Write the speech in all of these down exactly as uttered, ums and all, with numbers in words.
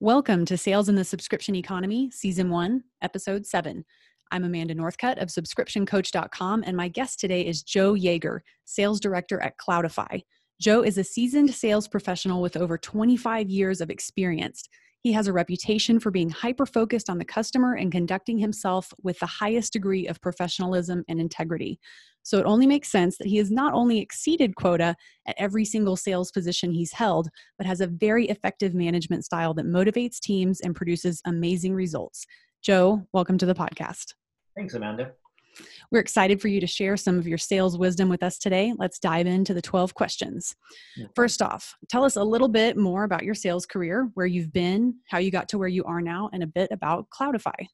Welcome to Sales in the Subscription Economy, Season one, Episode seven. I'm Amanda Northcutt of Subscription Coach dot com, and my guest today is Joe Yeager, Sales Director at Cloudify. Joe is a seasoned sales professional with over twenty-five years of experience. He has a reputation for being hyper-focused on the customer and conducting himself with the highest degree of professionalism and integrity. So it only makes sense that he has not only exceeded quota at every single sales position he's held, but has a very effective management style that motivates teams and produces amazing results. Joe, welcome to the podcast. Thanks, Amanda. We're excited for you to share some of your sales wisdom with us today. Let's dive into the twelve questions. First off, tell us a little bit more about your sales career, where you've been, how you got to where you are now, and a bit about Cloudify.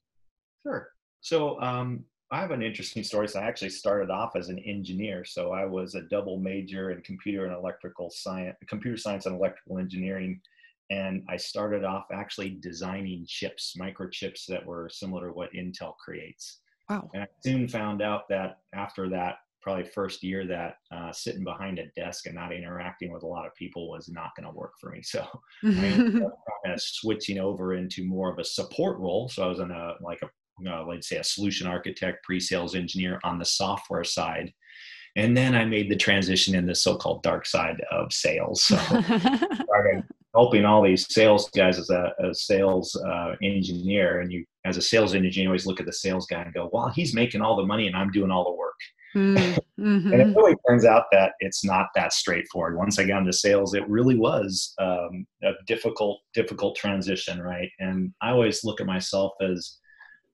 Sure. So um, I have an interesting story. So I actually started off as an engineer. So I was a double major in computer and electrical science, computer science and electrical engineering. And I started off actually designing chips, microchips that were similar to what Intel creates. Wow. And I soon found out that after that probably first year that uh, sitting behind a desk and not interacting with a lot of people was not going to work for me. So I ended up kind of switching over into more of a support role. So I was in a, like a, you know, let's say a solution architect, pre-sales engineer on the software side. And then I made the transition in the so-called dark side of sales. So I started helping all these sales guys as a, a sales uh, engineer. And you, as a sales engineer, you always look at the sales guy and go, well, he's making all the money and I'm doing all the work. Mm-hmm. And it really turns out that it's not that straightforward. Once I got into sales, it really was um, a difficult, difficult transition, right? And I always look at myself as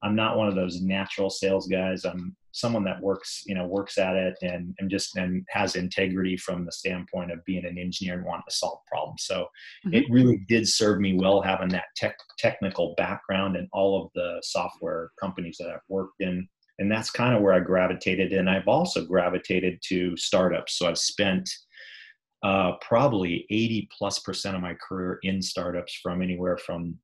I'm not one of those natural sales guys. I'm someone that works, you know, works at it and, and just and has integrity from the standpoint of being an engineer and wanting to solve problems. So mm-hmm. It really did serve me well having that tech, technical background in all of the software companies that I've worked in. And that's kind of where I gravitated. And I've also gravitated to startups. So I've spent uh, probably eighty plus percent of my career in startups, from anywhere from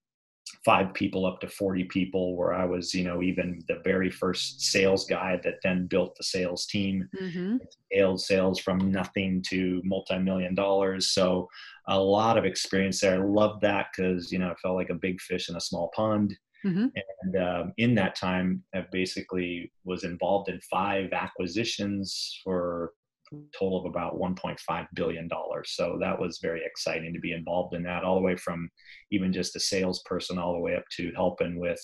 five people up to forty people, where I was, you know, even the very first sales guy that then built the sales team, mm-hmm. scaled sales from nothing to multi-million dollars. So a lot of experience there. I love that because, you know, I felt like a big fish in a small pond. Mm-hmm. And um, in that time, I basically was involved in five acquisitions for a total of about one point five billion dollars. So that was very exciting to be involved in that, all the way from even just a salesperson all the way up to helping with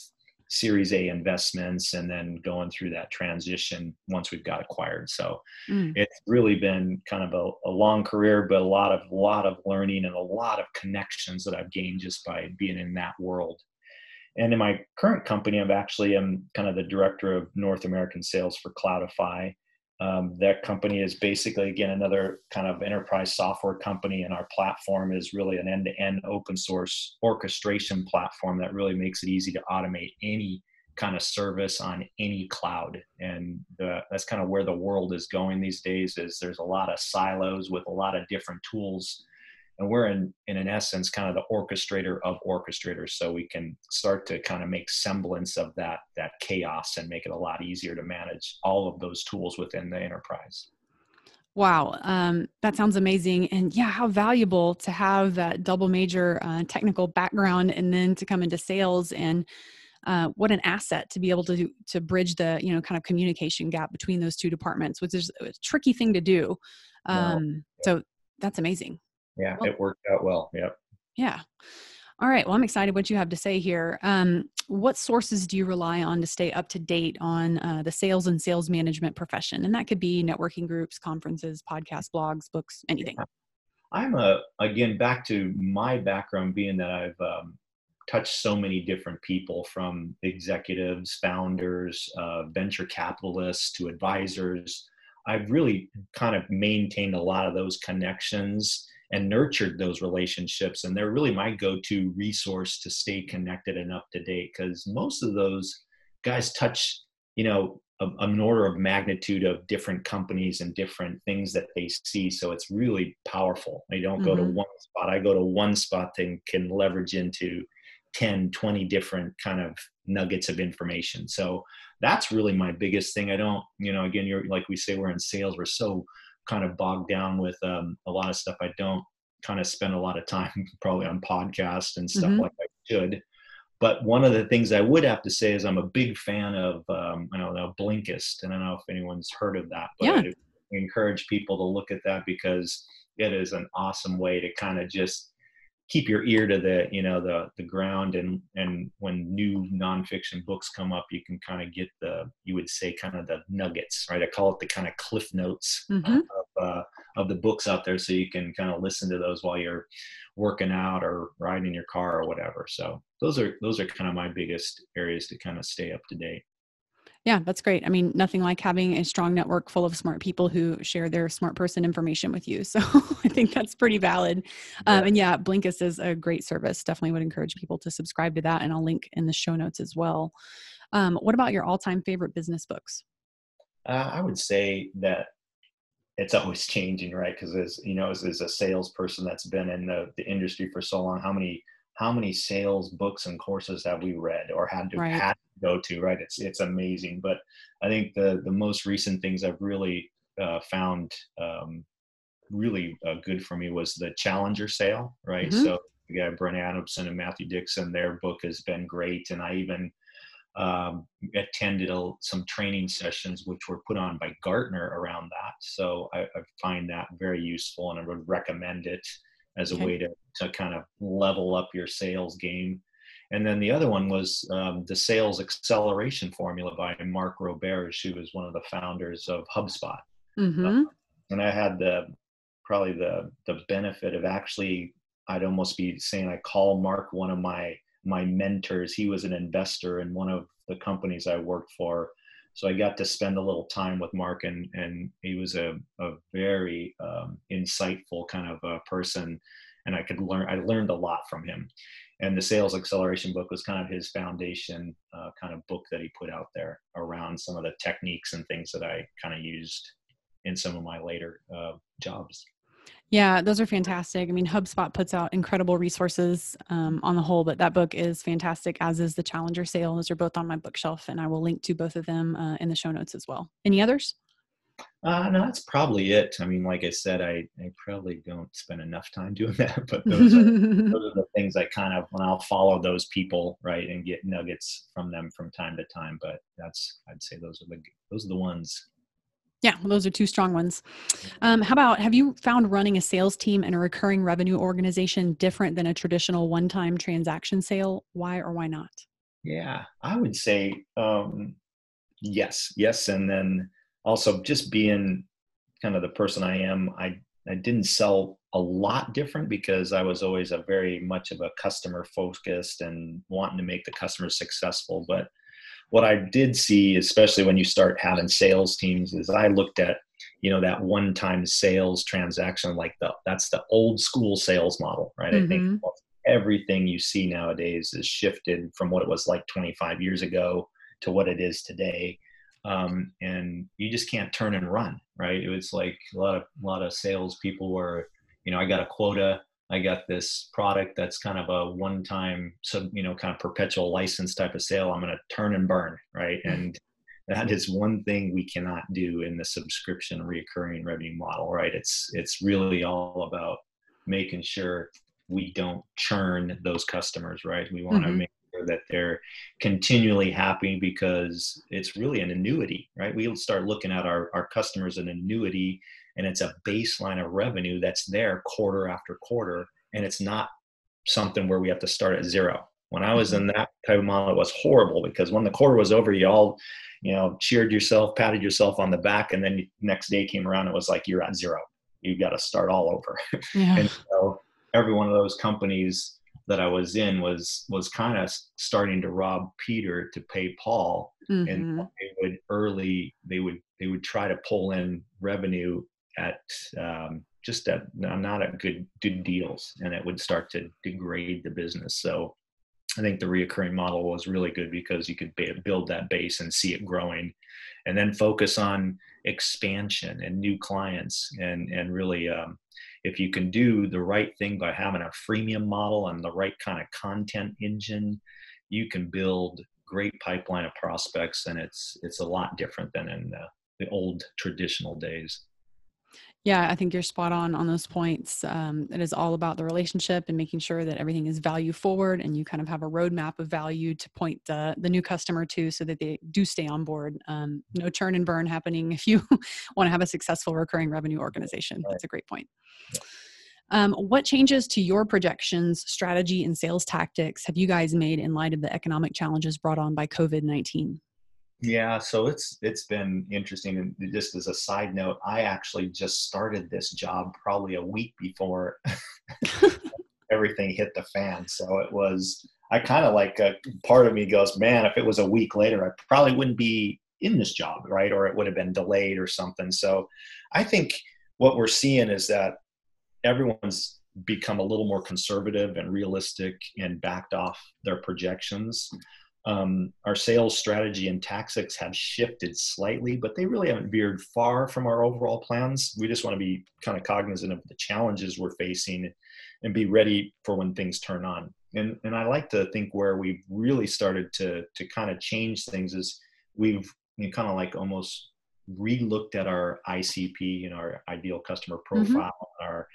Series A investments and then going through that transition once we've got acquired. So mm. It's really been kind of a, a long career, but a lot of lot of learning and a lot of connections that I've gained just by being in that world. And in my current company, I've actually am kind of the director of North American sales for Cloudify. Um, that company is basically, again, another kind of enterprise software company, and our platform is really an end-to-end open source orchestration platform that really makes it easy to automate any kind of service on any cloud. And the, that's kind of where the world is going these days, is there's a lot of silos with a lot of different tools. And we're in, in an essence, kind of the orchestrator of orchestrators. So we can start to kind of make semblance of that, that chaos and make it a lot easier to manage all of those tools within the enterprise. Wow. Um, that sounds amazing. And yeah, how valuable to have that double major uh, technical background and then to come into sales, and uh, what an asset to be able to, to bridge the, you know, kind of communication gap between those two departments, which is a tricky thing to do. Um, no. So that's amazing. Yeah, well, it worked out well. Yep. Yeah. All right. Well, I'm excited what you have to say here. Um, what sources do you rely on to stay up to date on uh, the sales and sales management profession? And that could be networking groups, conferences, podcasts, blogs, books, anything. Yeah. I'm a, again, back to my background being that I've um, touched so many different people, from executives, founders, uh, venture capitalists to advisors. I've really kind of maintained a lot of those connections and nurtured those relationships. And they're really my go-to resource to stay connected and up to date, because most of those guys touch, you know, a, an order of magnitude of different companies and different things that they see. So it's really powerful. I don't mm-hmm. go to one spot. I go to one spot and can leverage into ten, twenty different kind of nuggets of information. So that's really my biggest thing. I don't, you know, again, you're like we say, we're in sales. We're so kind of bogged down with um, a lot of stuff. I don't kind of spend a lot of time probably on podcasts and stuff mm-hmm. like that. should. But one of the things I would have to say is I'm a big fan of, um, I don't know, Blinkist. And I don't know if anyone's heard of that, but yeah. I encourage people to look at that because it is an awesome way to kind of just keep your ear to the, you know, the, the ground. And, and when new nonfiction books come up, you can kind of get the, you would say kind of the nuggets, right? I call it the kind of cliff notes mm-hmm. of, uh, of the books out there. So you can kind of listen to those while you're working out or riding in your car or whatever. So those are, those are kind of my biggest areas to kind of stay up to date. Yeah, that's great. I mean, nothing like having a strong network full of smart people who share their smart person information with you. So I think that's pretty valid. Um, and yeah, Blinkist is a great service. Definitely would encourage people to subscribe to that. And I'll link in the show notes as well. Um, what about your all-time favorite business books? Uh, I would say that it's always changing, right? Because as you know, as, as a salesperson that's been in the, the industry for so long, how many how many sales books and courses have we read or had to, right. had to go to, right? It's, it's amazing. But I think the, the most recent things I've really uh, found um, really uh, good for me was the Challenger Sale, right? Mm-hmm. So the guy, Brent Adamson and Matthew Dixon, their book has been great. And I even um, attended a, some training sessions, which were put on by Gartner around that. So I, I find that very useful and I would recommend it as a okay. way to, to kind of level up your sales game. And then the other one was um, the Sales Acceleration Formula by Mark Roberge, who was one of the founders of HubSpot. Mm-hmm. Uh, and I had the probably the the benefit of actually, I'd almost be saying I call Mark one of my my mentors. He was an investor in one of the companies I worked for. So I got to spend a little time with Mark, and, and he was a, a very um, insightful kind of a person, and I could learn, I learned a lot from him. And the Sales Acceleration book was kind of his foundation uh, kind of book that he put out there around some of the techniques and things that I kind of used in some of my later uh, jobs. Yeah, those are fantastic. I mean, HubSpot puts out incredible resources um, on the whole, but that book is fantastic, as is the Challenger Sale. Those are both on my bookshelf, and I will link to both of them uh, in the show notes as well. Any others? Uh, no, that's probably it. I mean, like I said, I, I probably don't spend enough time doing that, but those are, those are the things I kind of, when I'll follow those people, right, and get nuggets from them from time to time. But that's, I'd say those are the those are the ones. Yeah, well, those are two strong ones. Um, how about, have you found running a sales team and a recurring revenue organization different than a traditional one-time transaction sale? Why or why not? Yeah, I would say um, yes, yes. And then also just being kind of the person I am, I, I didn't sell a lot different because I was always a very much of a customer focused and wanting to make the customer successful. But what I did see, especially when you start having sales teams, is I looked at, you know, that one-time sales transaction, like the, that's the old school sales model, right? Mm-hmm. I think everything you see nowadays is shifted from what it was like twenty-five years ago to what it is today. Um, and you just can't turn and run, right? It was like a lot of, a lot of sales people were, you know, I got a quota, I got this product that's kind of a one-time, so, you know, kind of perpetual license type of sale. I'm going to turn and burn, right? And that is one thing we cannot do in the subscription recurring revenue model, right? It's it's really all about making sure we don't churn those customers, right? We want to mm-hmm. make sure that they're continually happy because it's really an annuity, right? We'll start looking at our, our customers an annuity. And it's a baseline of revenue that's there quarter after quarter. And it's not something where we have to start at zero. When I was in that type of model, it was horrible because when the quarter was over, you all, you know, cheered yourself, patted yourself on the back. And then the next day came around, it was like, you're at zero. You've got to start all over. Yeah. And so every one of those companies that I was in was, was kind of starting to rob Peter to pay Paul. Mm-hmm. And they would early, they would, they would try to pull in revenue at um, just at not at good, good deals, and it would start to degrade the business. So I think the reoccurring model was really good because you could ba- build that base and see it growing, and then focus on expansion and new clients. And, and really, um, if you can do the right thing by having a freemium model and the right kind of content engine, you can build great pipeline of prospects. And it's, it's a lot different than in the, the old traditional days. Yeah, I think you're spot on on those points. Um, it is all about the relationship and making sure that everything is value forward, and you kind of have a roadmap of value to point the, the new customer to, so that they do stay on board. Um, no churn and burn happening if you want to have a successful recurring revenue organization. Right. That's a great point. Yeah. Um, what changes to your projections, strategy, and sales tactics have you guys made in light of the economic challenges brought on by COVID nineteen? Yeah, so it's it's been interesting. And just as a side note, I actually just started this job probably a week before everything hit the fan. So it was, I kind of like, a part of me goes, man, if it was a week later, I probably wouldn't be in this job, right? Or it would have been delayed or something. So I think what we're seeing is that everyone's become a little more conservative and realistic and backed off their projections. Um, our sales strategy and tactics have shifted slightly, but they really haven't veered far from our overall plans. We just want to be kind of cognizant of the challenges we're facing and be ready for when things turn on. And, and I like to think where we've really started to, to kind of change things is we've you know, kind of like almost re-looked at our I C P and our ideal customer profile, mm-hmm. our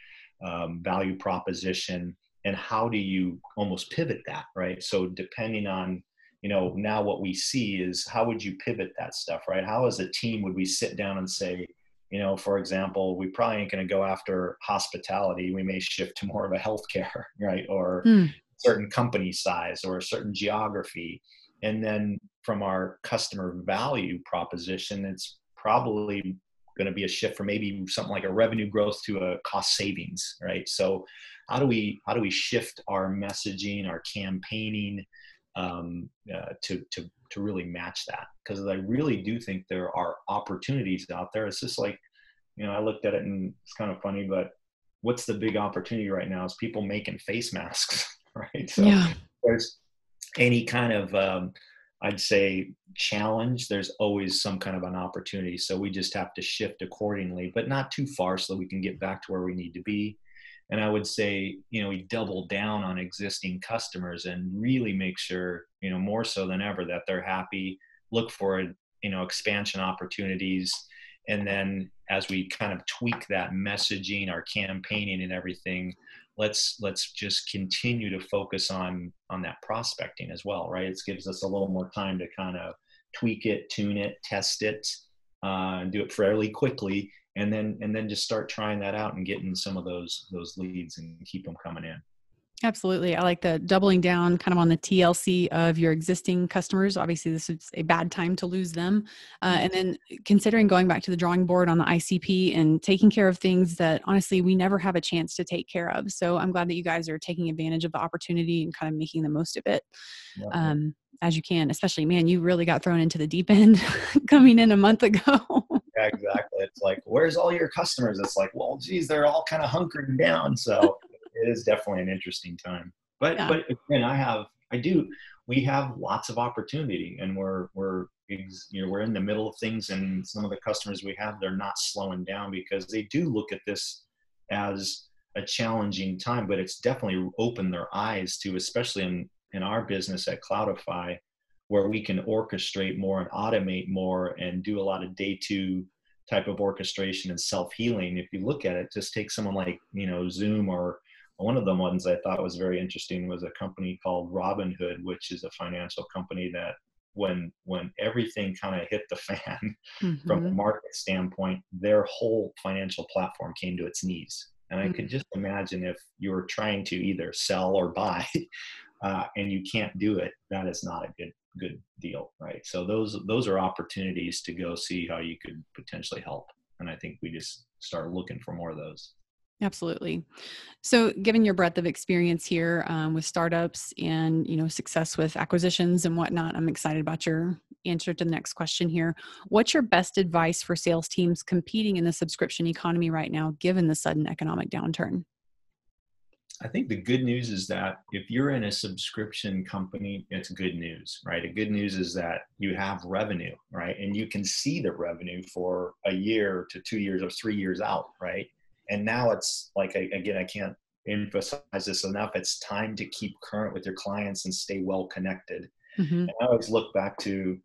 um, value proposition, and how do you almost pivot that, right? So depending on you know, now what we see is how would you pivot that stuff, right? How as a team would we sit down and say, you know, for example, we probably ain't going to go after hospitality. We may shift to more of a healthcare, right? Or mm. certain company size or a certain geography. And then from our customer value proposition, it's probably going to be a shift from maybe something like a revenue growth to a cost savings, right? So how do we, how do we shift our messaging, our campaigning, Um, uh, to, to, to really match that? Because I really do think there are opportunities out there. It's just like, you know, I looked at it and it's kind of funny, but what's the big opportunity right now is people making face masks, right? So yeah. There's any kind of, um, I'd say, challenge, there's always some kind of an opportunity. So we just have to shift accordingly, but not too far so that we can get back to where we need to be. And I would say, you know, we double down on existing customers and really make sure, you know, more so than ever that they're happy, look for, you know, expansion opportunities. And then as we kind of tweak that messaging, our campaigning and everything, let's, let's just continue to focus on, on that prospecting as well, right? It gives us a little more time to kind of tweak it, tune it, test it, uh, and do it fairly quickly. And then, and then just start trying that out and getting some of those, those leads and keep them coming in. Absolutely. I like the doubling down kind of on the T L C of your existing customers. Obviously, this is a bad time to lose them. Uh, and then considering going back to the drawing board on the I C P and taking care of things that honestly, we never have a chance to take care of. So I'm glad that you guys are taking advantage of the opportunity and kind of making the most of it. Yeah. Um, as you can, especially, man, you really got thrown into the deep end coming in a month ago. Yeah, exactly. It's like, where's all your customers? It's like, well, geez, they're all kind of hunkering down. So it is definitely an interesting time, but, yeah. but again, I have, I do, we have lots of opportunity and we're, we're, you know, we're in the middle of things, and some of the customers we have, they're not slowing down because they do look at this as a challenging time, but it's definitely opened their eyes to, especially in, in our business at Cloudify, where we can orchestrate more and automate more and do a lot of day two type of orchestration and self-healing. If you look at it, just take someone like, you know, Zoom, or one of the ones I thought was very interesting was a company called Robinhood, which is a financial company that when, when everything kind of hit the fan mm-hmm. from a market standpoint, their whole financial platform came to its knees. And mm-hmm. I could just imagine if you were trying to either sell or buy uh, and you can't do it, that is not a good good deal, right? So those those are opportunities to go see how you could potentially help. And I think we just start looking for more of those. Absolutely. So given your breadth of experience here um, with startups and, you know, success with acquisitions and whatnot, I'm excited about your answer to the next question here. What's your best advice for sales teams competing in the subscription economy right now, given the sudden economic downturn? I think the good news is that if you're in a subscription company, it's good news, right? The good news is that you have revenue, right? And you can see the revenue for a year to two years or three years out, right? And now it's like, again, I can't emphasize this enough. It's time to keep current with your clients and stay well connected. Mm-hmm. And I always look back to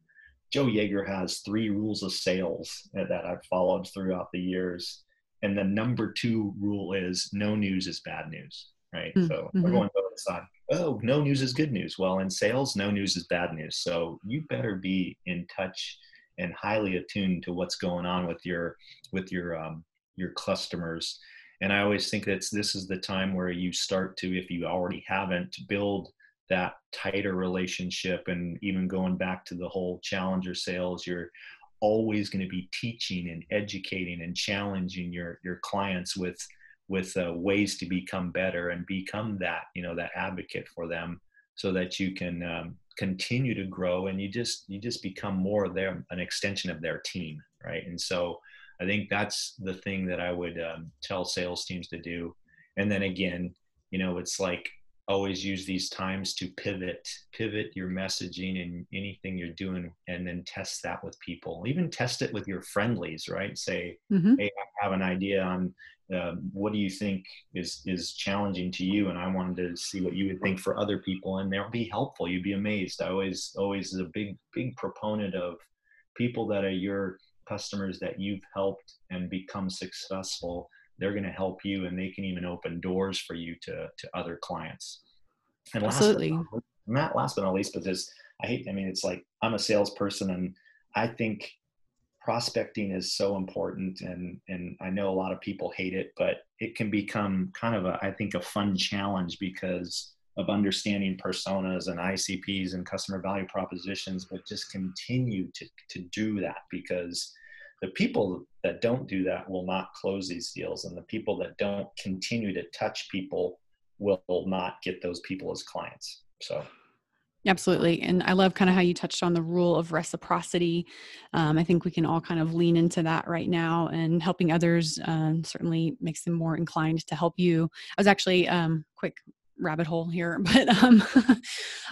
Joe Yeager has three rules of sales that I've followed throughout the years. And the number two rule is no news is bad news, right? Mm-hmm. So everyone goes on, oh, no news is good news. Well, in sales, no news is bad news. So you better be in touch and highly attuned to what's going on with your with your um, your customers. And I always think that this is the time where you start to, if you already haven't, build that tighter relationship. And even going back to the whole challenger sales, you're always going to be teaching and educating and challenging your your clients with with uh, ways to become better and become that, you know, that advocate for them, so that you can um, continue to grow and you just you just become more of their, an extension of their team, right? And so I think that's the thing that I would um, tell sales teams to do. And then again, you know, it's like always use these times to pivot, pivot your messaging and anything you're doing, and then test that with people. Even test it with your friendlies, right? Say, mm-hmm. hey, I have an idea on uh, what do you think is, is challenging to you? And I wanted to see what you would think for other people, and they'll be helpful. You'd be amazed. I always, always is a big, big proponent of people that are your customers that you've helped and become successful. They're going to help you, and they can even open doors for you to, to other clients. And last Absolutely. But not, not last but not least, but this, I hate, I mean, it's like, I'm a salesperson, and I think prospecting is so important. And, and I know a lot of people hate it, but it can become kind of a, I think a fun challenge because of understanding personas and I C Ps and customer value propositions, but just continue to, to do that, because the people that don't do that will not close these deals, and the people that don't continue to touch people will not get those people as clients. So, absolutely. And I love kind of how you touched on the rule of reciprocity. Um, I think we can all kind of lean into that right now, and helping others um, certainly makes them more inclined to help you. I was actually um, quick. rabbit hole here, but um,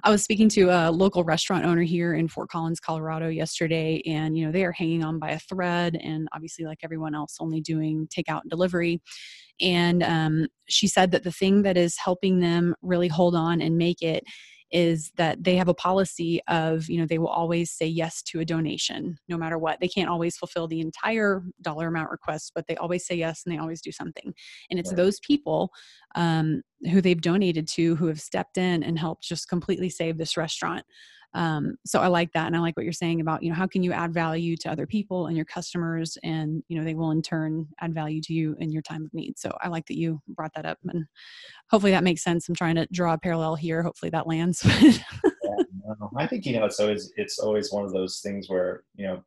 I was speaking to a local restaurant owner here in Fort Collins, Colorado yesterday, and you know, they are hanging on by a thread, and obviously like everyone else, only doing takeout and delivery. And um, she said that the thing that is helping them really hold on and make it is that they have a policy of, you know, they will always say yes to a donation, no matter what. They can't always fulfill the entire dollar amount request, but they always say yes, and they always do something. And it's right. those people um, who they've donated to, who have stepped in and helped just completely save this restaurant. Um, so I like that. And I like what you're saying about, you know, how can you add value to other people and your customers, and, you know, they will in turn add value to you in your time of need. So I like that you brought that up, and hopefully that makes sense. I'm trying to draw a parallel here. Hopefully that lands. yeah, no, I think, you know, it's always, it's always one of those things where, you know,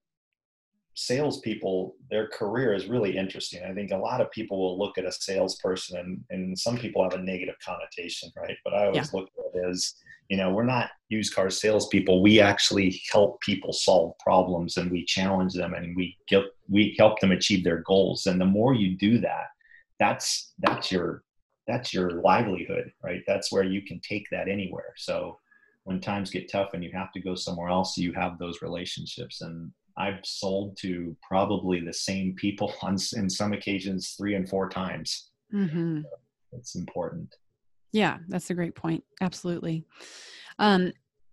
salespeople, their career is really interesting. I think a lot of people will look at a salesperson, and, and some people have a negative connotation, right? But I always yeah. look at it as, you know, we're not used car salespeople. We actually help people solve problems, and we challenge them, and we get, we help them achieve their goals. And the more you do that, that's that's your that's your livelihood, right? That's where you can take that anywhere. So when times get tough and you have to go somewhere else, you have those relationships. And I've sold to probably the same people on, in some occasions, three and four times. Mm-hmm. So it's important. Yeah, that's a great point. Absolutely. Um,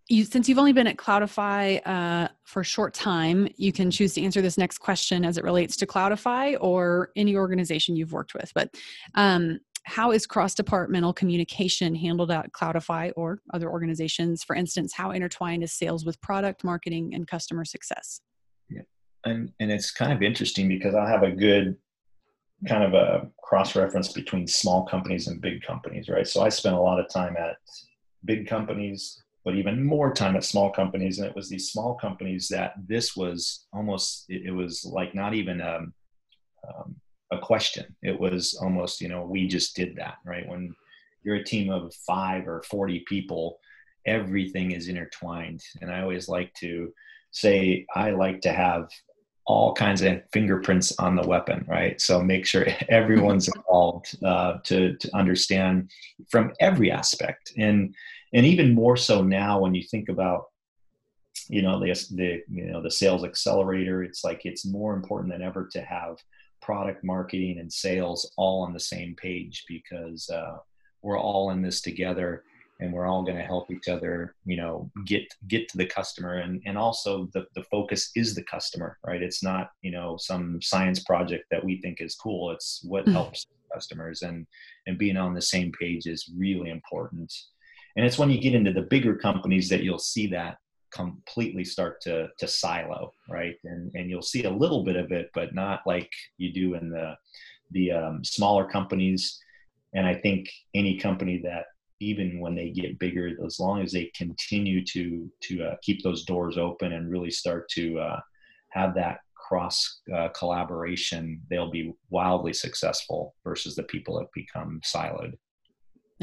you, since you've only been at Cloudify uh, for a short time, you can choose to answer this next question as it relates to Cloudify or any organization you've worked with. But um, how is cross-departmental communication handled at Cloudify or other organizations? For instance, how intertwined is sales with product, marketing, and customer success? Yeah. And, and it's kind of interesting because I have a good kind of a cross-reference between small companies and big companies, right? So I spent a lot of time at big companies, but even more time at small companies. And it was these small companies that this was almost, it, it was like not even um, um, a question. It was almost, you know, we just did that, right? When you're a team of five or forty people, everything is intertwined. And I always like to say, I like to have all kinds of fingerprints on the weapon, right? So make sure everyone's involved uh, to, to understand from every aspect. And, and even more so now when you think about, you know, the, the, you know, the sales accelerator, it's like, it's more important than ever to have product, marketing, and sales all on the same page, because uh, we're all in this together. and we're all going to help each other, you know, get, get to the customer. And, and also the, the focus is the customer, right? It's not, you know, some science project that we think is cool. It's what mm-hmm. helps customers, and, and being on the same page is really important. And it's when you get into the bigger companies that you'll see that completely start to, to silo, right? And, and you'll see a little bit of it, but not like you do in the, the um, smaller companies. And I think any company that, even when they get bigger, as long as they continue to, to uh, keep those doors open and really start to uh, have that cross uh, collaboration, they'll be wildly successful versus the people that become siloed.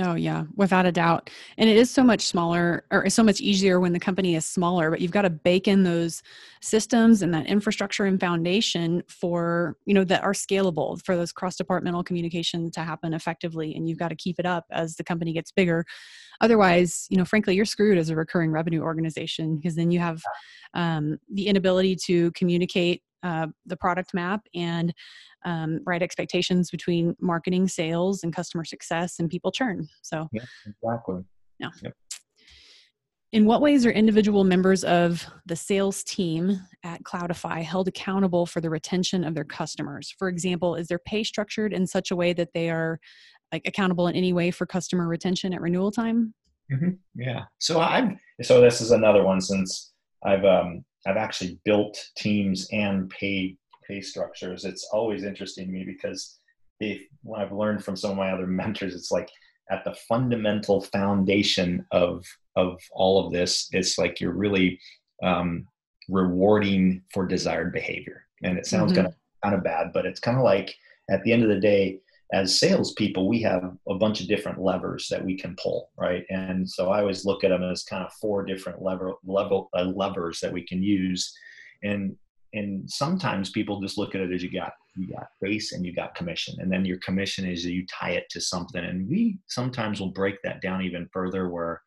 Oh yeah, without a doubt. And it is so much smaller, or it's so much easier when the company is smaller, but you've got to bake in those systems and that infrastructure and foundation for, you know, that are scalable for those cross-departmental communication to happen effectively. And you've got to keep it up as the company gets bigger. Otherwise, you know, frankly, you're screwed as a recurring revenue organization, because then you have um, the inability to communicate Uh, the product map and um, right expectations between marketing, sales, and customer success, and people churn. So, yeah, exactly. Yeah. Yep. In what ways are individual members of the sales team at Cloudify held accountable for the retention of their customers? For example, is their pay structured in such a way that they are like accountable in any way for customer retention at renewal time? Mm-hmm. Yeah. So I've so this is another one, since I've um. I've actually built teams and paid pay structures. It's always interesting to me, because if what I've learned from some of my other mentors, it's like at the fundamental foundation of, of all of this, it's like you're really um, rewarding for desired behavior. And it sounds mm-hmm. kind of, kind of bad, but it's kind of like at the end of the day, as salespeople, we have a bunch of different levers that we can pull, right? And so I always look at them as kind of four different lever, level uh, levers that we can use. And and sometimes people just look at it as you got you got base and you got commission, and then your commission is you tie it to something. And we sometimes will break that down even further, where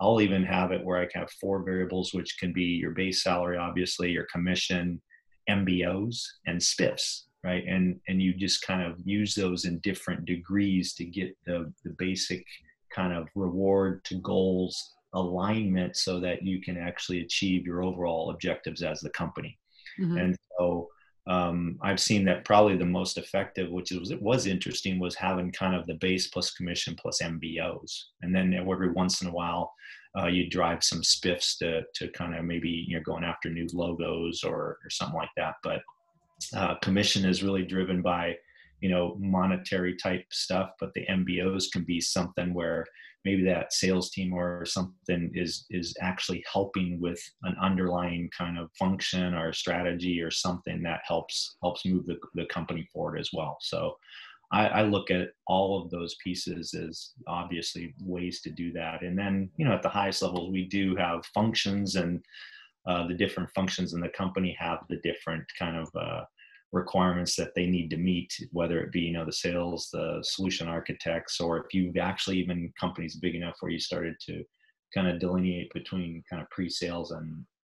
I'll even have it where I can have four variables, which can be your base salary, obviously, your commission, M B Os, and spiffs. Right. And, and you just kind of use those in different degrees to get the, the basic kind of reward to goals alignment, so that you can actually achieve your overall objectives as the company. Mm-hmm. And so um, I've seen that probably the most effective, which was, it was interesting, was having kind of the base plus commission plus M B Os. And then every once in a while, uh, you drive some spiffs to, to kind of maybe, you know, going after new logos or, or something like that. But Uh, commission is really driven by, you know, monetary type stuff, but the M B Os can be something where maybe that sales team or something is, is actually helping with an underlying kind of function or strategy or something that helps, helps move the, the company forward as well. So I, I look at all of those pieces as obviously ways to do that. And then, you know, at the highest levels, we do have functions, and Uh, the different functions in the company have the different kind of uh, requirements that they need to meet, whether it be, you know, the sales, the solution architects, or if you've actually even companies big enough where you started to kind of delineate between kind of pre-sales and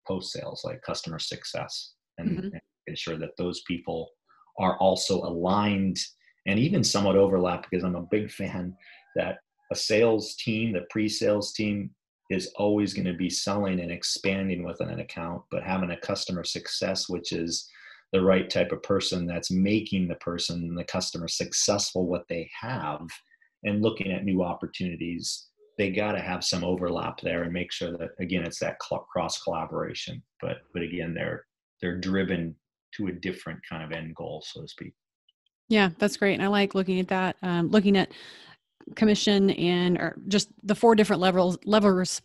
post-sales, like customer success, and, mm-hmm. and ensure that those people are also aligned and even somewhat overlap, because I'm a big fan that a sales team, the pre-sales team, is always going to be selling and expanding within an account, but having a customer success, which is the right type of person that's making the person and the customer successful what they have and looking at new opportunities, they got to have some overlap there and make sure that, again, it's that cross collaboration, but, but again, they're, they're driven to a different kind of end goal, so to speak. Yeah, that's great. And I like looking at that, um, looking at commission and or just the four different levels levers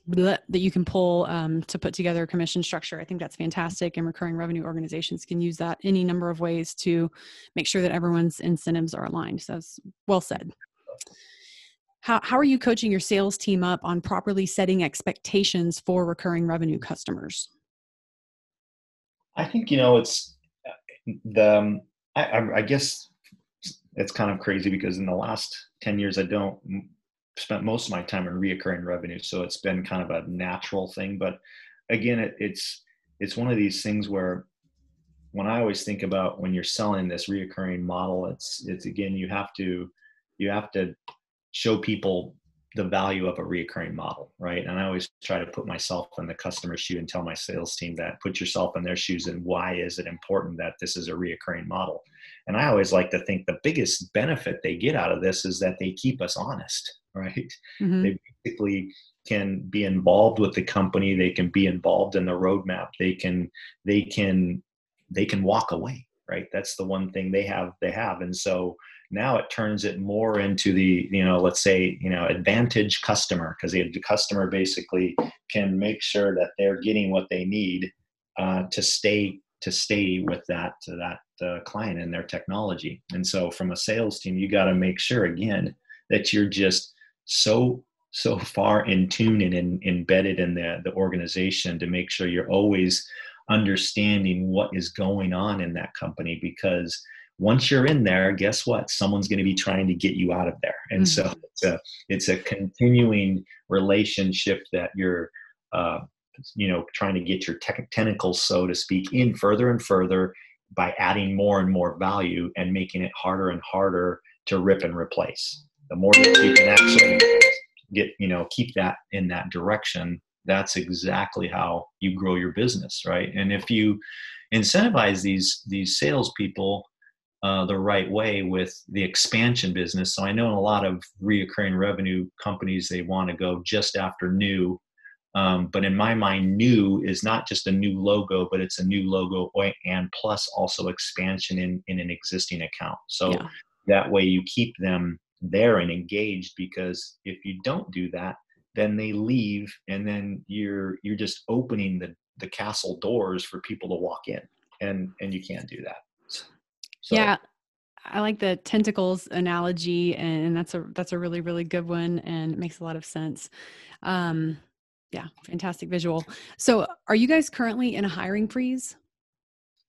that you can pull um, to put together a commission structure. I think that's fantastic, and recurring revenue organizations can use that any number of ways to make sure that everyone's incentives are aligned. So that's well said. How, how are you coaching your sales team up on properly setting expectations for recurring revenue customers? I think, you know, it's the, um, I, I, I guess it's kind of crazy, because in the last ten years, I don't spent most of my time in reoccurring revenue. So it's been kind of a natural thing, but again, it, it's, it's one of these things where when I always think about when you're selling this reoccurring model, it's, it's again, you have to, you have to show people the value of a reoccurring model, right? And I always try to put myself in the customer's shoe and tell my sales team that, put yourself in their shoes and why is it important that this is a reoccurring model? And I always like to think the biggest benefit they get out of this is that they keep us honest, right? Mm-hmm. They basically can be involved with the company. They can be involved in the roadmap. They can, they can, they can walk away, right? That's the one thing they have, they have. And so now it turns it more into the, you know, let's say, you know, advantage customer, because the customer basically can make sure that they're getting what they need uh, to stay, to stay with that, to that uh, client and their technology. And so from a sales team, you got to make sure again, that you're just so, so far in tune and in, embedded in the, the organization to make sure you're always understanding what is going on in that company, because once you're in there, guess what? Someone's going to be trying to get you out of there. And mm-hmm. so it's a, it's a continuing relationship that you're, uh, you know, trying to get your te- tentacles, so to speak, in further and further by adding more and more value and making it harder and harder to rip and replace. The more that you can actually get, you know, keep that in that direction, that's exactly how you grow your business, right? And if you incentivize these, these salespeople Uh, the right way with the expansion business. So I know in a lot of reoccurring revenue companies, they want to go just after new. Um, but in my mind, new is not just a new logo, but it's a new logo and plus also expansion in, in an existing account. So yeah. That way you keep them there and engaged, because if you don't do that, then they leave, and then you're, you're just opening the, the castle doors for people to walk in, and, and you can't do that. So. Yeah. I like the tentacles analogy, and that's a, that's a really, really good one, and it makes a lot of sense. Um, yeah. Fantastic visual. So are you guys currently in a hiring freeze?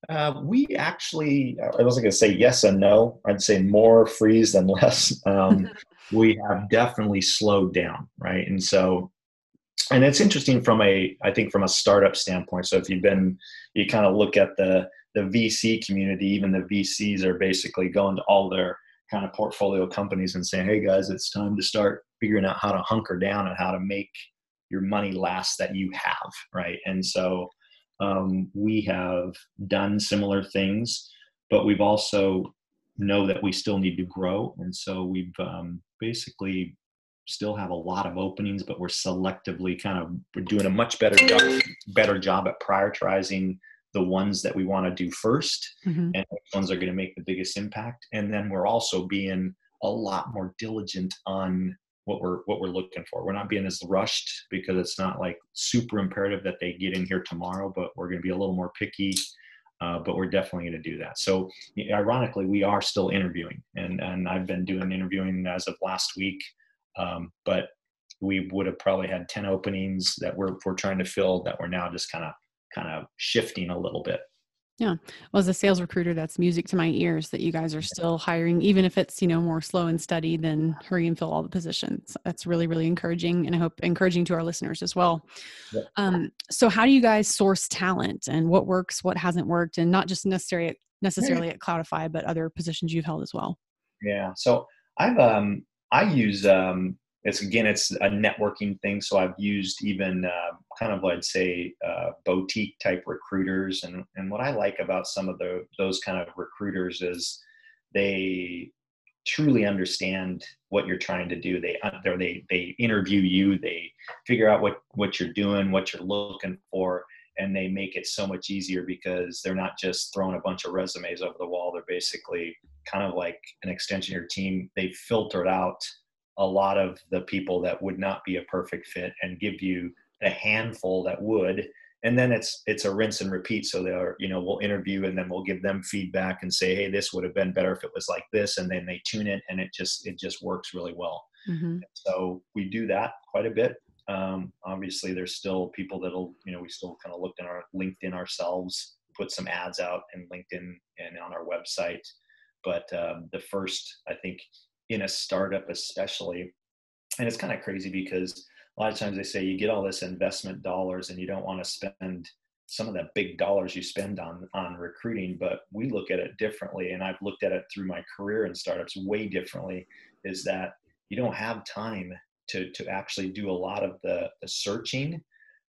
Uh, we actually, I wasn't going to say yes and no. I'd say more freeze than less. Um, we have definitely slowed down. Right. And so, and it's interesting from a, I think from a startup standpoint. So if you've been, you kind of look at the, the V C community, even the V Cs are basically going to all their kind of portfolio companies and saying, hey guys, it's time to start figuring out how to hunker down and how to make your money last that you have. Right. And so um, we have done similar things, but we've also know that we still need to grow. And so we've um, basically still have a lot of openings, but we're selectively kind of, we're doing a much better job, better job at prioritizing the ones that we want to do first, mm-hmm. and which ones are going to make the biggest impact. And then we're also being a lot more diligent on what we're, what we're looking for. We're not being as rushed, because it's not like super imperative that they get in here tomorrow, but we're going to be a little more picky, uh, but we're definitely going to do that. So ironically, we are still interviewing, and, and I've been doing interviewing as of last week. Um, but we would have probably had ten openings that we're, we're trying to fill, that we're now just kind of, kind of shifting a little bit. Yeah. Well, as a sales recruiter, that's music to my ears that you guys are still hiring, even if it's, you know, more slow and steady than hurry and fill all the positions. That's really, really encouraging. And I hope encouraging to our listeners as well. Yeah. Um, so how do you guys source talent, and what works, what hasn't worked, and not just necessarily, necessarily at Cloudify, but other positions you've held as well? Yeah. So I've, um, I use, um, It's again, it's a networking thing. So I've used even uh, kind of, I'd say, uh, boutique type recruiters. And, and what I like about some of the, those kind of recruiters is they truly understand what you're trying to do. They they they interview you. They figure out what, what you're doing, what you're looking for, and they make it so much easier, because they're not just throwing a bunch of resumes over the wall. They're basically kind of like an extension of your team. They filtered out a lot of the people that would not be a perfect fit and give you a handful that would, and then it's, it's a rinse and repeat. So they're, you know, we'll interview, and then we'll give them feedback and say, hey, this would have been better if it was like this. And then they tune it, and it just, it just works really well. Mm-hmm. So we do that quite a bit. Um, obviously there's still people that'll, you know, we still kind of looked at our LinkedIn ourselves, put some ads out in LinkedIn and on our website. But um, the first, I think, in a startup especially, and it's kind of crazy because a lot of times they say you get all this investment dollars and you don't want to spend some of the big dollars you spend on, on recruiting, but we look at it differently. And I've looked at it through my career in startups way differently, is that you don't have time to, to actually do a lot of the, the searching.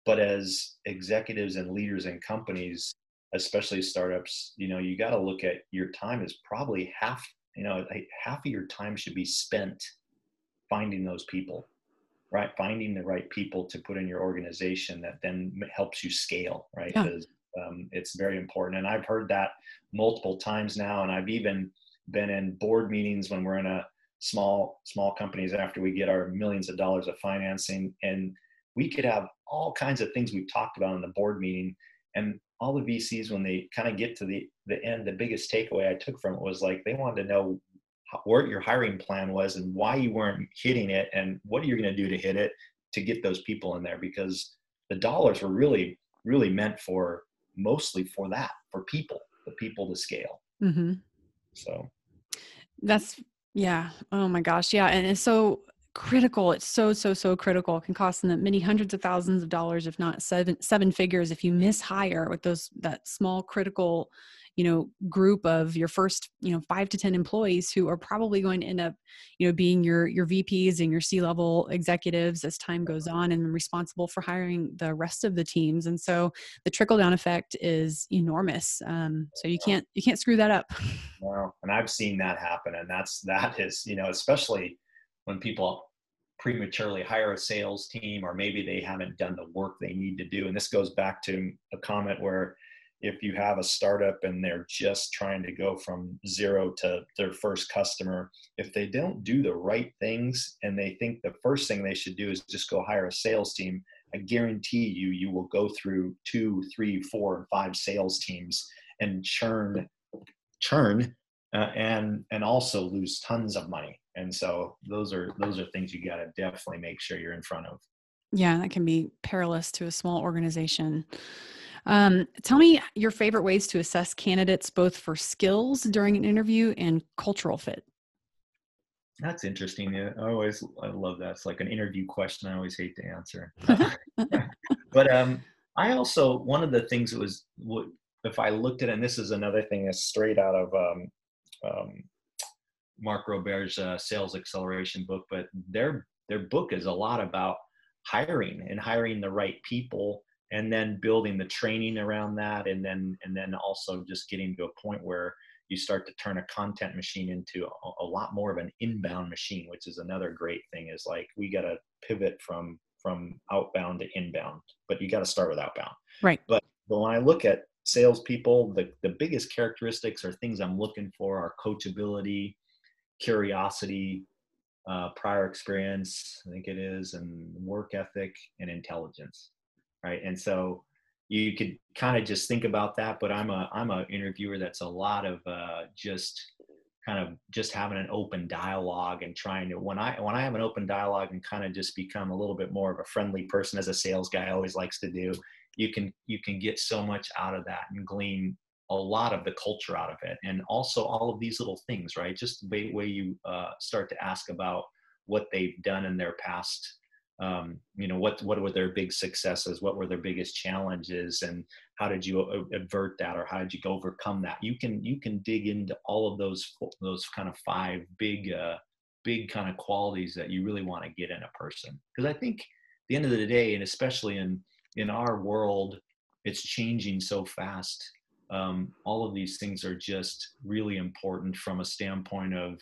But as executives and leaders in companies, especially startups, you know, you got to look at your time is probably half, you know, half of your time should be spent finding those people, right? Finding the right people to put in your organization that then helps you scale, right? Yeah. Because um, it's very important. And I've heard that multiple times now. And I've even been in board meetings when we're in a small, small companies after we get our millions of dollars of financing, and we could have all kinds of things we've talked about in the board meeting. And all the V Cs, when they kind of get to the, the end, the biggest takeaway I took from it was like, they wanted to know how, what your hiring plan was and why you weren't hitting it and what you're going to do to hit it to get those people in there, because the dollars were really, really meant for mostly for that, for people, the people to scale. Mm-hmm. So that's, yeah. Oh my gosh. Yeah. And it's so critical. It's so, so, so critical. It can cost them many hundreds of thousands of dollars, if not seven, seven figures, if you miss hire with those, that small critical, you know, group of your first, you know, five to ten employees who are probably going to end up, you know, being your, your V Ps and your C-level executives as time goes on, and responsible for hiring the rest of the teams. And so the trickle-down effect is enormous. Um, so you can't, you can't screw that up. Wow. And I've seen that happen. And that's, that is, you know, especially when people prematurely hire a sales team, or maybe they haven't done the work they need to do. And this goes back to a comment where if you have a startup and they're just trying to go from zero to their first customer, if they don't do the right things and they think the first thing they should do is just go hire a sales team, I guarantee you, you will go through two, three, four, and five sales teams and churn, churn, uh, and and also lose tons of money. And so those are, those are things you got to definitely make sure you're in front of. Yeah, that can be perilous to a small organization. Um, tell me your favorite ways to assess candidates, both for skills during an interview and cultural fit. That's interesting. I always, I love that. It's like an interview question I always hate to answer. But um, I also, one of the things that was, if I looked at, and this is another thing that's straight out of um, um, Mark Roberge's uh, Sales Acceleration book, but their, their book is a lot about hiring and hiring the right people, and then building the training around that. And then, and then also just getting to a point where you start to turn a content machine into a, a lot more of an inbound machine, which is another great thing, is like, we got to pivot from, from outbound to inbound, but you got to start with outbound. Right. But when I look at salespeople, the, the biggest characteristics or things I'm looking for are coachability, curiosity, uh, prior experience, I think it is, and work ethic and intelligence. Right. And so you could kind of just think about that, but I'm a, I'm a interviewer that's a lot of uh, just kind of just having an open dialogue and trying to, when I, when I have an open dialogue and kind of just become a little bit more of a friendly person, as a sales guy always likes to do, you can, you can get so much out of that and glean a lot of the culture out of it. And also all of these little things, right? Just the way you uh, start to ask about what they've done in their past. Um, you know, what, what were their big successes? What were their biggest challenges, and how did you avert that, or how did you overcome that? You can, you can dig into all of those, those kind of five big, uh, big kind of qualities that you really want to get in a person. Cause I think at the end of the day, and especially in, in our world, it's changing so fast. Um, all of these things are just really important from a standpoint of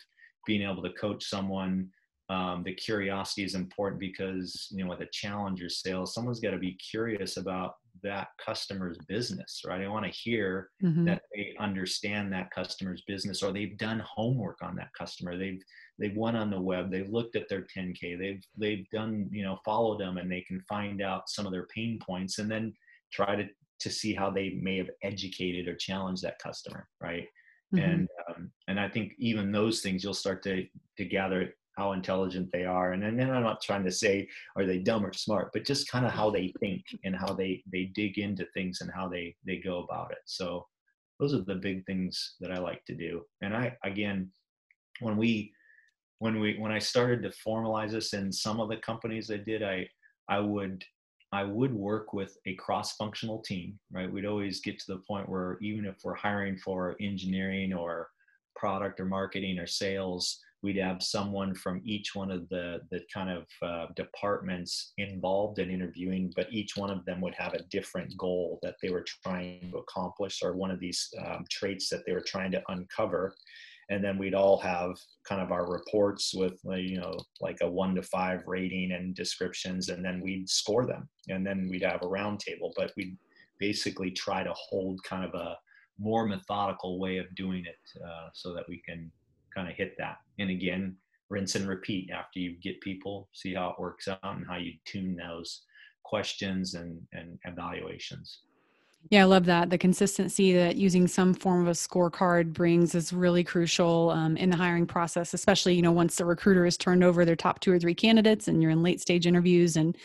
being able to coach someone. Um, the curiosity is important, because, you know, with a challenger sale, someone's got to be curious about that customer's business, right? I want to hear mm-hmm. that they understand that customer's business, or they've done homework on that customer. They've, they've went on the web, they've looked at their ten K, they've, they've done, you know, followed them, and they can find out some of their pain points, and then try to, to see how they may have educated or challenged that customer. Right. Mm-hmm. And, um, and I think even those things, you'll start to, to gather how intelligent they are. And then I'm not trying to say, are they dumb or smart, but just kind of how they think and how they, they dig into things and how they, they go about it. So those are the big things that I like to do. And I, again, when we, when we, when I started to formalize this in some of the companies I did, I, I would, I would work with a cross-functional team, right? We'd always get to the point where even if we're hiring for engineering or product or marketing or sales, we'd have someone from each one of the, the kind of uh, departments involved in interviewing, but each one of them would have a different goal that they were trying to accomplish, or one of these um, traits that they were trying to uncover. And then we'd all have kind of our reports with, you know, like a one to five rating and descriptions, and then we'd score them. And then we'd have a round table, but we'd basically try to hold kind of a more methodical way of doing it uh, so that we can kind of hit that. And again, rinse and repeat after you get people, see how it works out and how you tune those questions and, and evaluations. Yeah, I love that. The consistency that using some form of a scorecard brings is really crucial um, in the hiring process, especially, you know, once the recruiter has turned over their top two or three candidates and you're in late stage interviews, and,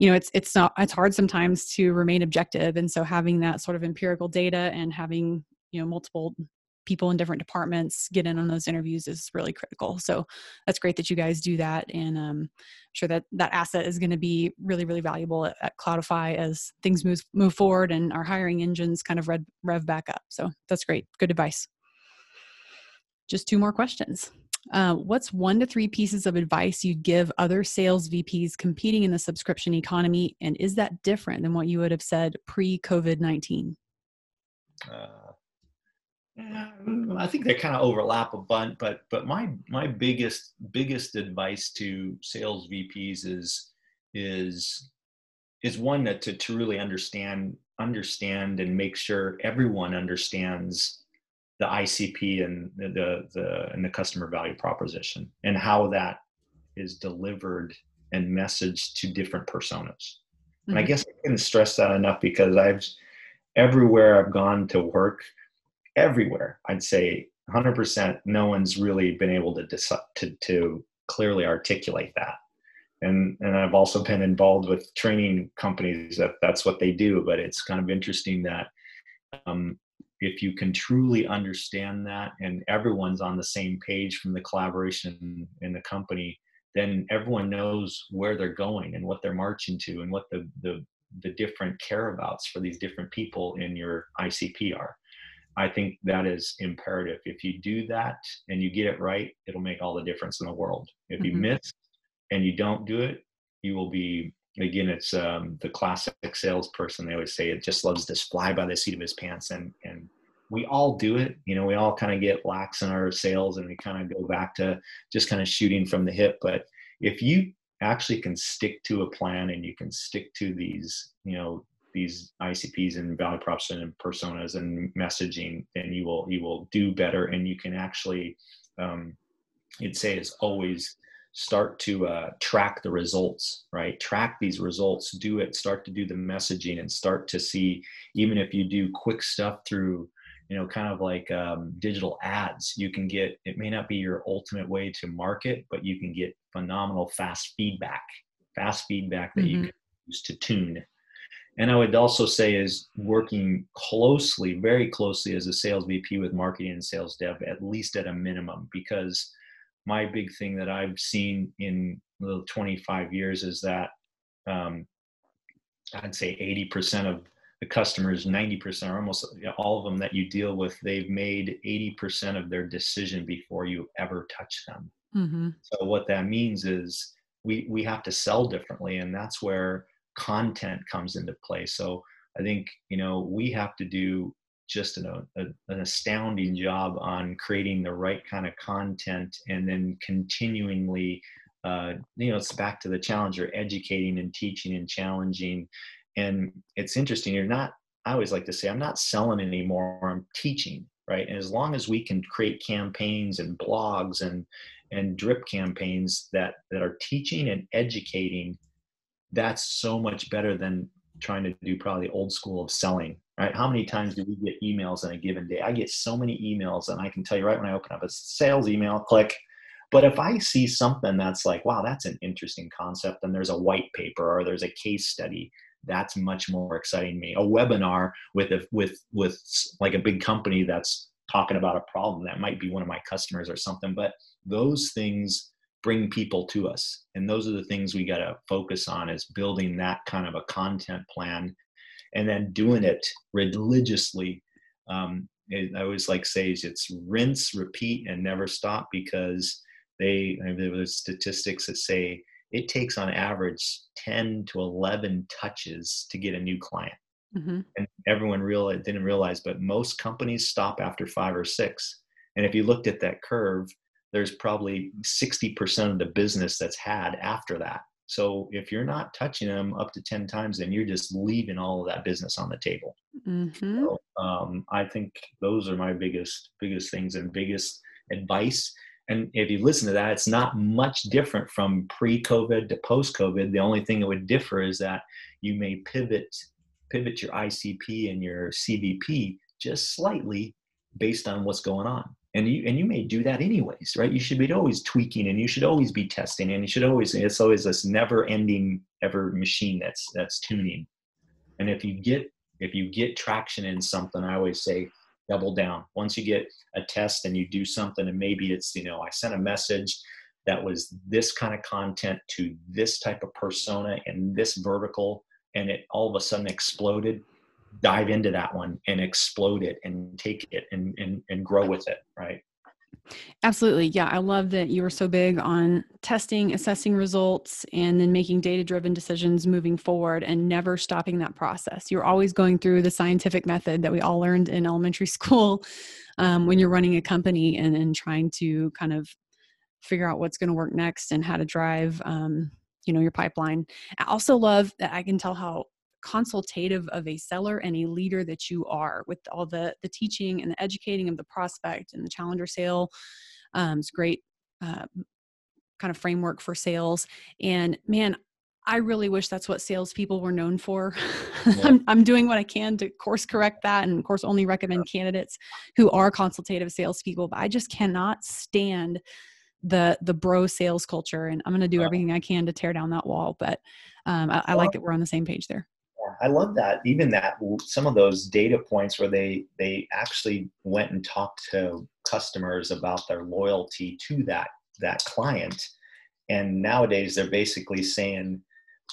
you know, it's, it's not, it's hard sometimes to remain objective. And so having that sort of empirical data and having, you know, multiple people in different departments get in on those interviews is really critical. So that's great that you guys do that. And um, I'm sure that that asset is going to be really, really valuable at, at Cloudify as things move, move forward and our hiring engines kind of rev, rev back up. So that's great. Good advice. Just two more questions. Uh, what's one to three pieces of advice you'd give other sales V Ps competing in the subscription economy? And is that different than what you would have said pre-COVID nineteen? Uh. I think they kind of overlap a bunch, but but my my biggest biggest advice to sales V Ps is is is one that to, to really understand understand and make sure everyone understands the I C P and the, the the and the customer value proposition and how that is delivered and messaged to different personas. Mm-hmm. And I guess I couldn't stress that enough, because I've everywhere I've gone to work. Everywhere, I'd say one hundred percent, no one's really been able to decide, to, to clearly articulate that. And and I've also been involved with training companies that that's what they do. But it's kind of interesting that um, if you can truly understand that and everyone's on the same page from the collaboration in the company, then everyone knows where they're going and what they're marching to and what the the, the different careabouts for these different people in your I C P are. I think that is imperative. If you do that and you get it right, it'll make all the difference in the world. If mm-hmm. you miss and you don't do it, you will be, again, it's um, the classic salesperson. They always say it just loves to fly by the seat of his pants. And, and we all do it. You know, we all kind of get lax in our sales and we kind of go back to just kind of shooting from the hip. But if you actually can stick to a plan and you can stick to these, you know, these I C Ps and value proposition and personas and messaging, and you will, you will do better. And you can actually, um, I'd say is always start to uh, track the results, right? Track these results, do it, start to do the messaging and start to see, even if you do quick stuff through, you know, kind of like um, digital ads, you can get, it may not be your ultimate way to market, but you can get phenomenal fast feedback, fast feedback that mm-hmm. you can use to tune. And I would also say is working closely, very closely as a sales V P with marketing and sales dev, at least at a minimum, because my big thing that I've seen in the twenty-five years is that um, I'd say eighty percent of the customers, ninety percent or almost all of them that you deal with, they've made eighty percent of their decision before you ever touch them. Mm-hmm. So what that means is we, we have to sell differently. And that's where content comes into play. So I think, you know, we have to do just an, a, an astounding job on creating the right kind of content and then continually, uh, you know, it's back to the challenger, educating and teaching and challenging. And it's interesting. You're not, I always like to say, I'm not selling anymore. I'm teaching, right? And as long as we can create campaigns and blogs and, and drip campaigns that, that are teaching and educating, that's so much better than trying to do probably the old school of selling, right? How many times do we get emails in a given day? I get so many emails, and I can tell you right when I open up a sales email, click. But if I see something that's like, wow, that's an interesting concept, and there's a white paper or there's a case study, that's much more exciting to me. A webinar with a, with with like a big company that's talking about a problem that might be one of my customers or something. But those things bring people to us. And those are the things we got to focus on, is building that kind of a content plan and then doing it religiously. Um, I always like say it's rinse, repeat, and never stop, because They, I mean, there were statistics that say it takes on average ten to eleven touches to get a new client. Mm-hmm. And everyone real didn't realize, but most companies stop after five or six. And if you looked at that curve, there's probably sixty percent of the business that's had after that. So if you're not touching them up to ten times, then you're just leaving all of that business on the table. Mm-hmm. So, um, I think those are my biggest, biggest things and biggest advice. And if you listen to that, it's not much different from pre-COVID to post-COVID. The only thing that would differ is that you may pivot, pivot your I C P and your C V P just slightly based on what's going on. And you, and you may do that anyways, right? You should be always tweaking, and you should always be testing, and you should always, it's always this never ending ever machine that's, that's tuning. And if you get, if you get traction in something, I always say double down. Once you get a test and you do something, and maybe it's, you know, I sent a message that was this kind of content to this type of persona and this vertical, and it all of a sudden exploded. Dive into that one and explode it and take it and, and, and grow with it. Right. Absolutely. Yeah. I love that you were so big on testing, assessing results, and then making data-driven decisions moving forward and never stopping that process. You're always going through the scientific method that we all learned in elementary school um, when you're running a company and, and trying to kind of figure out what's going to work next and how to drive, um, you know, your pipeline. I also love that I can tell how consultative of a seller and a leader that you are with all the the teaching and the educating of the prospect and the challenger sale. Um, it's great uh, kind of framework for sales. And man, I really wish that's what salespeople were known for. Yeah. I'm, I'm doing what I can to course correct that, and of course only recommend candidates who are consultative salespeople, but I just cannot stand the the bro sales culture, and I'm going to do everything I can to tear down that wall. But um, I, I like that we're on the same page there. I love that. Even that, some of those data points where they, they actually went and talked to customers about their loyalty to that, that client. And nowadays they're basically saying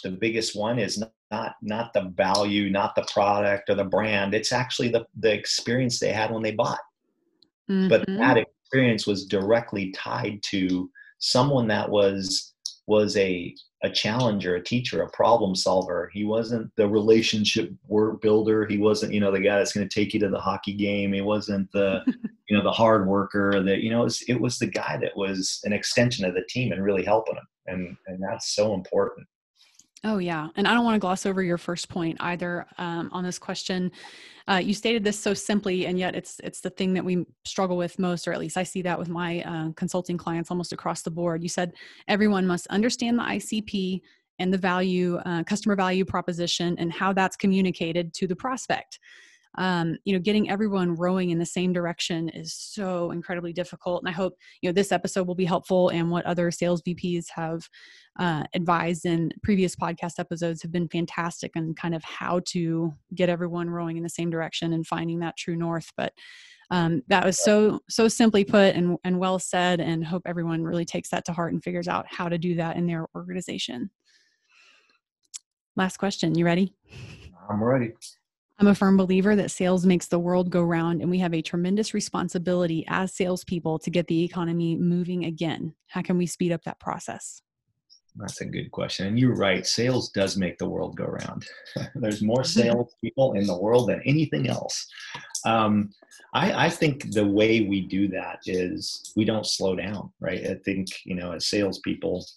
the biggest one is not, not, not the value, not the product or the brand. It's actually the, the experience they had when they bought. Mm-hmm. But that experience was directly tied to someone that was, was a, a challenger, a teacher, a problem solver. He wasn't the relationship work builder. He wasn't, you know, the guy that's going to take you to the hockey game. He wasn't the, you know, the hard worker that, you know, it was, it was the guy that was an extension of the team and really helping them. And, and that's so important. Oh yeah. And I don't want to gloss over your first point either um, on this question. Uh, you stated this so simply, and yet it's, it's the thing that we struggle with most, or at least I see that with my uh, consulting clients almost across the board. You said everyone must understand the I C P and the value, uh, customer value proposition, and how that's communicated to the prospect. Um, you know, getting everyone rowing in the same direction is so incredibly difficult. And I hope, you know, this episode will be helpful, and what other sales V Ps have uh, advised in previous podcast episodes have been fantastic, and kind of how to get everyone rowing in the same direction and finding that true north. But um, that was so, so simply put and, and well said, and hope everyone really takes that to heart and figures out how to do that in their organization. Last question. You ready? I'm ready. I'm a firm believer that sales makes the world go round, and we have a tremendous responsibility as salespeople to get the economy moving again. How can we speed up that process? That's a good question. And you're right. Sales does make the world go round. There's more salespeople in the world than anything else. Um, I, I think the way we do that is we don't slow down, right? I think, you know, as salespeople,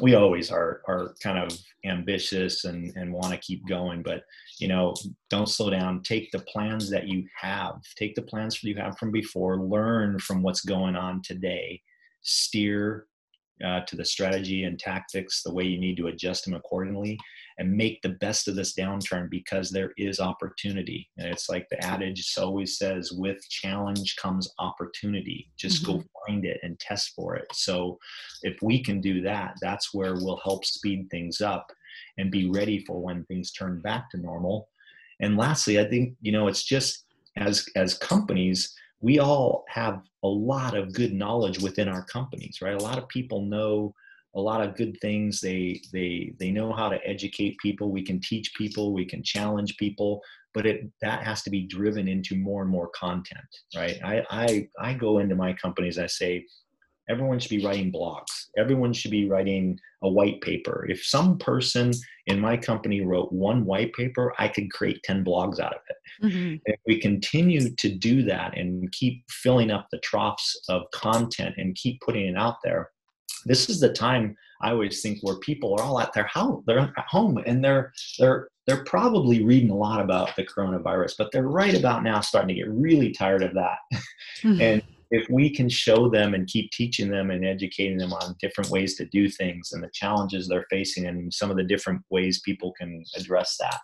we always are, are kind of ambitious and, and want to keep going, but, you know, don't slow down. Take the plans that you have, take the plans that you have from before, learn from what's going on today, steer uh, to the strategy and tactics the way you need to adjust them accordingly, and make the best of this downturn, because there is opportunity. And it's like the adage always says, with challenge comes opportunity. Just mm-hmm. go find it and test for it. So if we can do that, that's where we'll help speed things up and be ready for when things turn back to normal. And lastly, I think, you know, it's just as, as companies, we all have a lot of good knowledge within our companies, right? A lot of people know a lot of good things. They, they, they know how to educate people. We can teach people, we can challenge people, but it, that has to be driven into more and more content, right? I, I, I go into my companies, I say, Everyone should be writing blogs. Everyone should be writing a white paper. If some person in my company wrote one white paper, I could create ten blogs out of it. Mm-hmm. If we continue to do that and keep filling up the troughs of content and keep putting it out there, this is the time I always think where people are all at their house, they're at home, and they're they're they're probably reading a lot about the coronavirus, but they're right about now starting to get really tired of that. Mm-hmm. And if we can show them and keep teaching them and educating them on different ways to do things and the challenges they're facing and some of the different ways people can address that,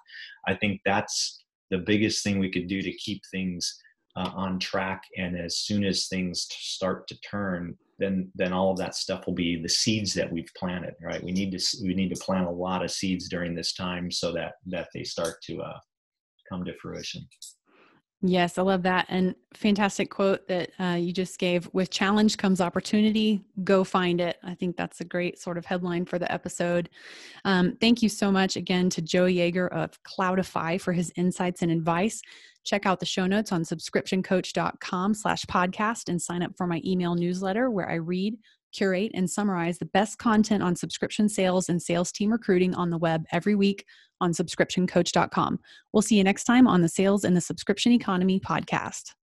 I think that's the biggest thing we could do to keep things uh, on track. And as soon as things start to turn, then then all of that stuff will be the seeds that we've planted, right? We need to we need to plant a lot of seeds during this time so that that they start to uh, come to fruition. Yes, I love that. And fantastic quote that uh, you just gave, with challenge comes opportunity, go find it. I think that's a great sort of headline for the episode. Um, thank you so much again to Joe Yeager of Cloudify for his insights and advice. Check out the show notes on subscription coach dot com slash podcast and sign up for my email newsletter where I read, curate, and summarize the best content on subscription sales and sales team recruiting on the web every week on subscription coach dot com. We'll see you next time on the Sales and the Subscription Economy podcast.